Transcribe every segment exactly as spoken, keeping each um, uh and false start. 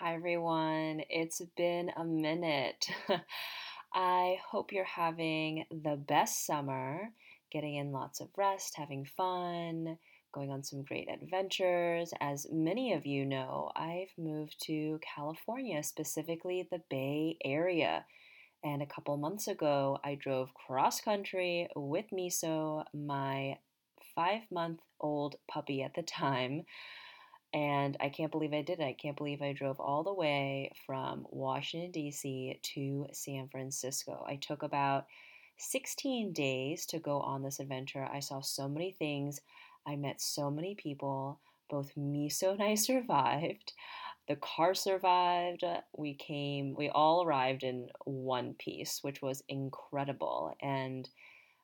Hi everyone, it's been a minute. I hope you're having the best summer, getting in lots of rest, having fun, going on some great adventures. As many of you know, I've moved to California, specifically the Bay Area. And a couple months ago, I drove cross-country with Miso, my five-month-old puppy at the time. And I can't believe I did it. I can't believe I drove all the way from Washington, D C to San Francisco. I took about sixteen days to go on this adventure. I saw so many things. I met so many people. Both Miso and I survived. The car survived. We came, we all arrived in one piece, which was incredible. And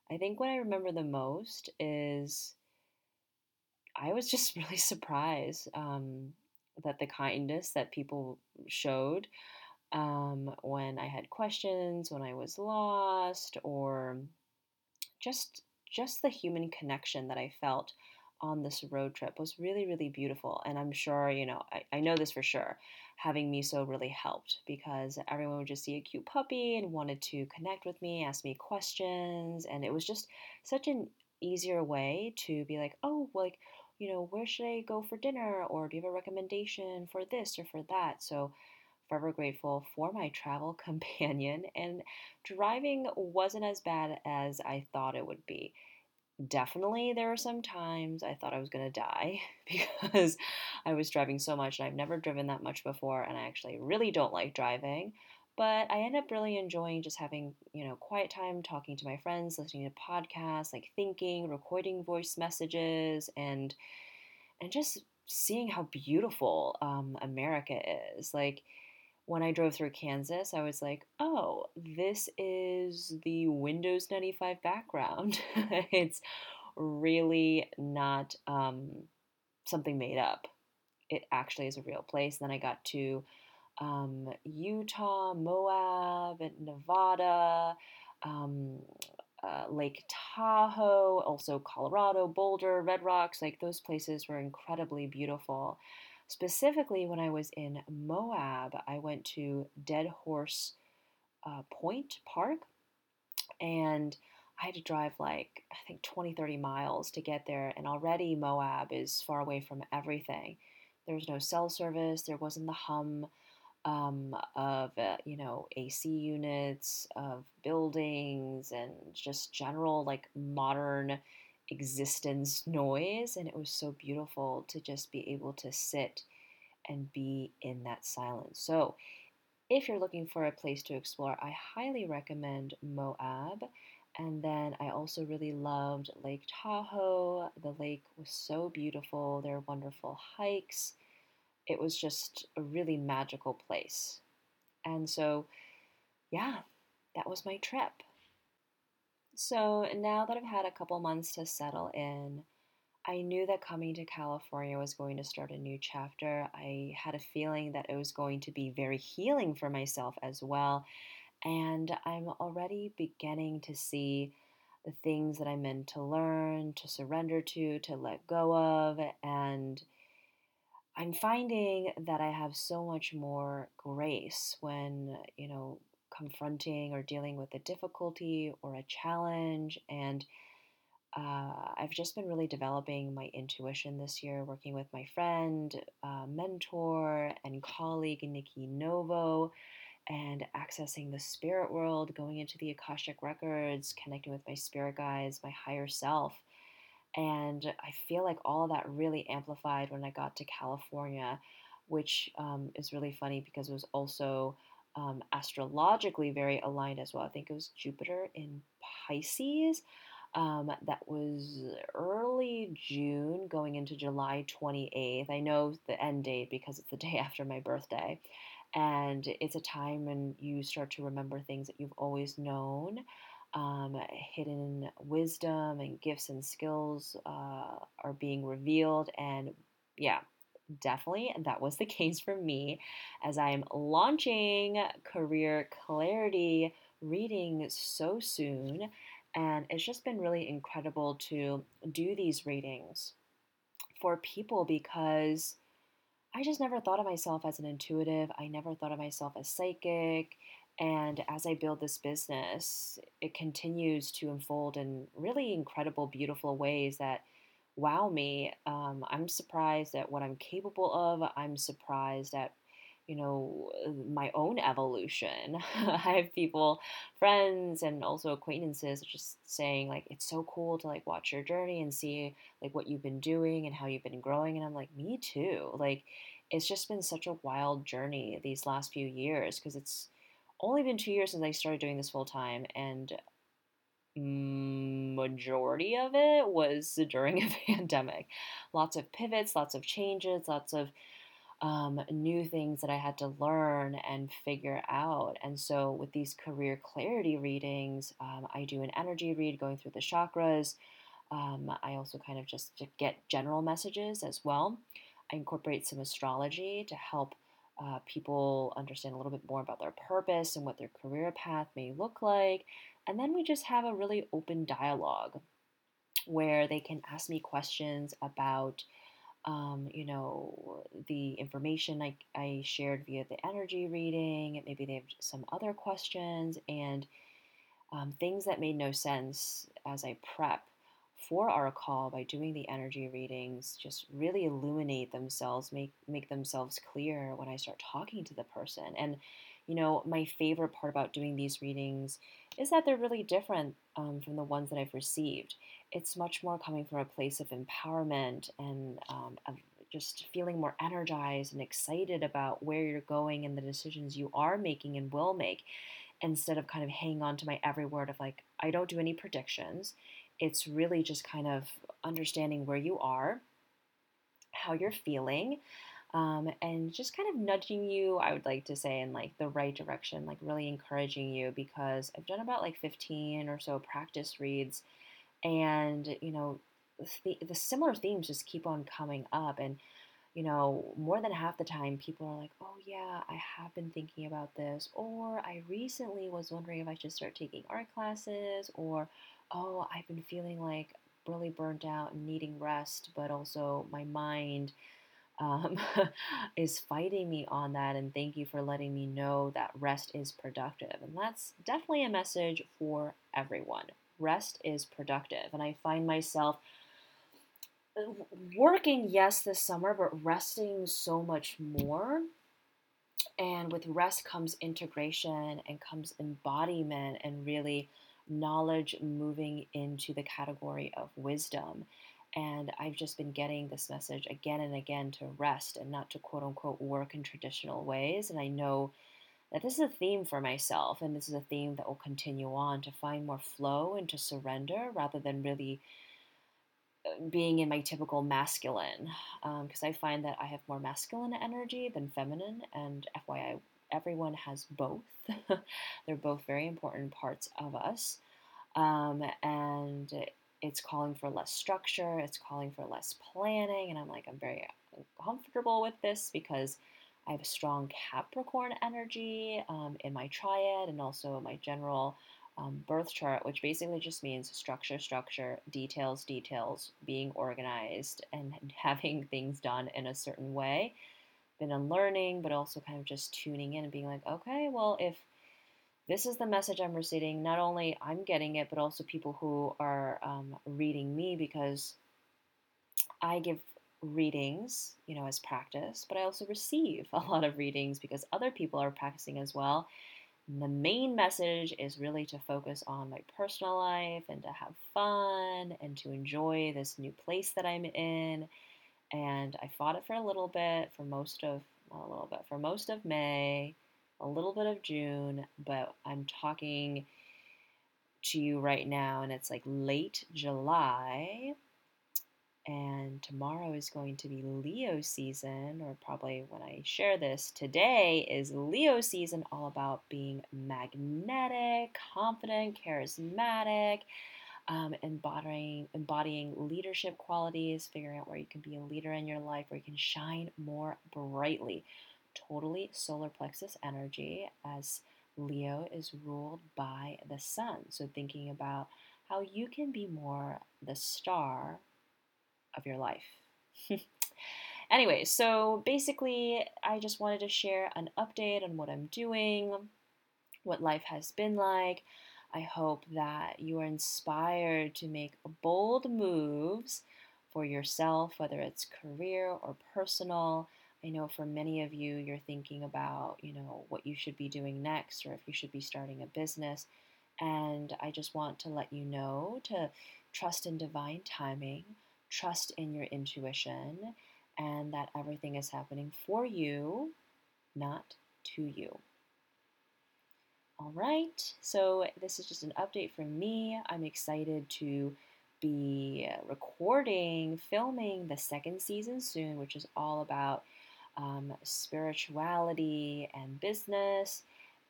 I think what I remember the most is I was just really surprised um, that the kindness that people showed um, when I had questions, when I was lost, or just just the human connection that I felt on this road trip was really, really beautiful. And I'm sure, you know, I, I know this for sure, having Miso really helped because everyone would just see a cute puppy and wanted to connect with me, ask me questions. And it was just such an easier way to be like, oh, like, you know, where should I go for dinner? Or do you have a recommendation for this or for that? So forever grateful for my travel companion. And driving wasn't as bad as I thought it would be. Definitely there were some times I thought I was going to die because I was driving so much and I've never driven that much before. And I actually really don't like driving. But I end up really enjoying just having, you know, quiet time, talking to my friends, listening to podcasts, like thinking, recording voice messages, and and just seeing how beautiful um, America is. Like when I drove through Kansas, I was like, oh, this is the Windows ninety-five background. It's really not um, something made up. It actually is a real place. And then I got to Um, Utah, Moab, and Nevada, um, uh, Lake Tahoe, also Colorado, Boulder, Red Rocks, like those places were incredibly beautiful. Specifically, when I was in Moab, I went to Dead Horse uh, Point Park, and I had to drive like, I think twenty, thirty miles to get there, and already Moab is far away from everything. There was no cell service, there wasn't the hum Um, of, uh, you know, A C units, of buildings, and just general, like, modern existence noise. And it was so beautiful to just be able to sit and be in that silence. So if you're looking for a place to explore, I highly recommend Moab. And then I also really loved Lake Tahoe. The lake was so beautiful. There are wonderful hikes. It was just a really magical place. And so, yeah, that was my trip. So now that I've had a couple months to settle in, I knew that coming to California was going to start a new chapter. I had a feeling that it was going to be very healing for myself as well. And I'm already beginning to see the things that I'm meant to learn, to surrender to, to let go of, and I'm finding that I have so much more grace when, you know, confronting or dealing with a difficulty or a challenge. And uh, I've just been really developing my intuition this year, working with my friend, uh, mentor, and colleague, Nikki Novo, and accessing the spirit world, going into the Akashic Records, connecting with my spirit guides, my higher self. And I feel like all of that really amplified when I got to California, which um, is really funny because it was also um, astrologically very aligned as well. I think it was Jupiter in Pisces. Um, that was early June going into July twenty-eighth. I know the end date because it's the day after my birthday. And it's a time when you start to remember things that you've always known. Um, hidden wisdom and gifts and skills uh, are being revealed. And yeah, definitely that was the case for me as I am launching Career Clarity reading so soon. And it's just been really incredible to do these readings for people because I just never thought of myself as an intuitive. I never thought of myself as psychic. And as I build this business, it continues to unfold in really incredible, beautiful ways that wow me. Um, I'm surprised at what I'm capable of. I'm surprised at, you know, my own evolution. I have people, friends, and also acquaintances just saying, like, it's so cool to, like, watch your journey and see, like, what you've been doing and how you've been growing. And I'm like, me too. Like, it's just been such a wild journey these last few years because it's only been two years since I started doing this full time, and majority of it was during a pandemic. Lots of pivots, lots of changes, lots of um, new things that I had to learn and figure out. And so with these career clarity readings, um, I do an energy read going through the chakras. Um, I also kind of just get general messages as well. I incorporate some astrology to help Uh, people understand a little bit more about their purpose and what their career path may look like. And then we just have a really open dialogue where they can ask me questions about, um, you know, the information I, I shared via the energy reading. Maybe they have some other questions and um, things that made no sense as I prep for our call by doing the energy readings, just really illuminate themselves, make make themselves clear when I start talking to the person. And, you know, my favorite part about doing these readings is that they're really different um, from the ones that I've received. It's much more coming from a place of empowerment and um, of just feeling more energized and excited about where you're going and the decisions you are making and will make, instead of kind of hanging on to my every word of, like, I don't do any predictions. It's really just kind of understanding where you are, how you're feeling, um, and just kind of nudging you, I would like to say, in, like, the right direction, like really encouraging you, because I've done about, like, fifteen or so practice reads, and, you know, the, the similar themes just keep on coming up. And, you know, more than half the time people are like, oh yeah, I have been thinking about this, or I recently was wondering if I should start taking art classes, or, oh, I've been feeling, like, really burnt out and needing rest, but also my mind um, is fighting me on that, and thank you for letting me know that rest is productive. And that's definitely a message for everyone. Rest is productive. And I find myself working, yes, this summer, but resting so much more. And with rest comes integration and comes embodiment and really knowledge moving into the category of wisdom. And I've just been getting this message again and again to rest and not to quote unquote work in traditional ways. And I know that this is a theme for myself, and this is a theme that will continue on, to find more flow and to surrender rather than really being in my typical masculine, because um, I find that I have more masculine energy than feminine. And F Y I, everyone has both. They're both very important parts of us. Um, and it's calling for less structure. It's calling for less planning. And I'm like, I'm very comfortable with this because I have a strong Capricorn energy um, in my triad and also my general um, birth chart, which basically just means structure, structure, details, details, being organized and having things done in a certain way. Been unlearning, but also kind of just tuning in and being like, okay, well, if this is the message I'm receiving, not only I'm getting it, but also people who are um, reading me, because I give readings, you know, as practice, but I also receive a lot of readings because other people are practicing as well. And the main message is really to focus on my personal life and to have fun and to enjoy this new place that I'm in. And I fought it for a little bit, for most of, well, a little bit, for most of May, a little bit of June, but I'm talking to you right now, and it's like late July, and tomorrow is going to be Leo season, or probably when I share this, today is Leo season, all about being magnetic, confident, charismatic, Um, embodying, embodying leadership qualities, figuring out where you can be a leader in your life, where you can shine more brightly. Totally solar plexus energy, as Leo is ruled by the sun. So thinking about how you can be more the star of your life. Anyway, so basically I just wanted to share an update on what I'm doing, what life has been like. I hope that you are inspired to make bold moves for yourself, whether it's career or personal. I know for many of you, you're thinking about, you know, what you should be doing next or if you should be starting a business. And I just want to let you know to trust in divine timing, trust in your intuition, and that everything is happening for you, not to you. All right, so this is just an update from me. I'm excited to be recording, filming the second season soon, which is all about um, spirituality and business.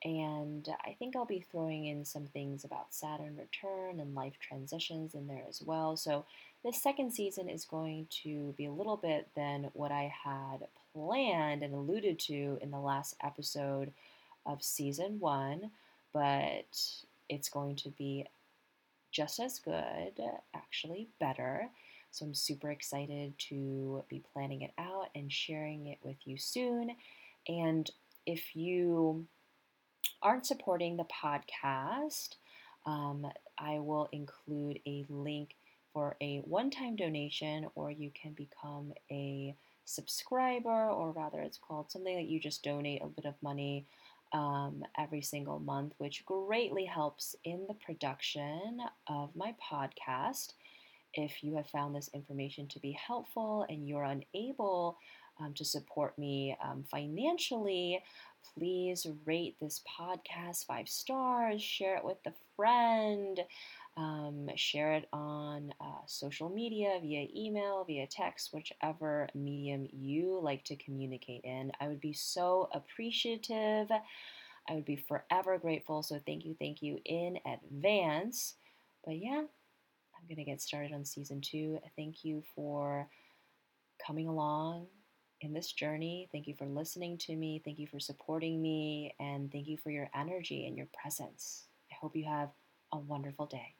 And I think I'll be throwing in some things about Saturn return and life transitions in there as well. So this second season is going to be a little bit than what I had planned and alluded to in the last episode of season one, but it's going to be just as good, actually better. So I'm super excited to be planning it out and sharing it with you soon. And if you aren't supporting the podcast, um, I will include a link for a one-time donation, or you can become a subscriber, or rather it's called something that you just donate a bit of money um, every single month, which greatly helps in the production of my podcast. If you have found this information to be helpful and you're unable um, to support me um, financially, please rate this podcast five stars, share it with a friend, um, share it on uh, social media, via email, via text, whichever medium you like to communicate in. I would be so appreciative. I would be forever grateful. So thank you, thank you in advance. But yeah, I'm going to get started on season two. Thank you for coming along in this journey. Thank you for listening to me. Thank you for supporting me. And thank you for your energy and your presence. I hope you have a wonderful day.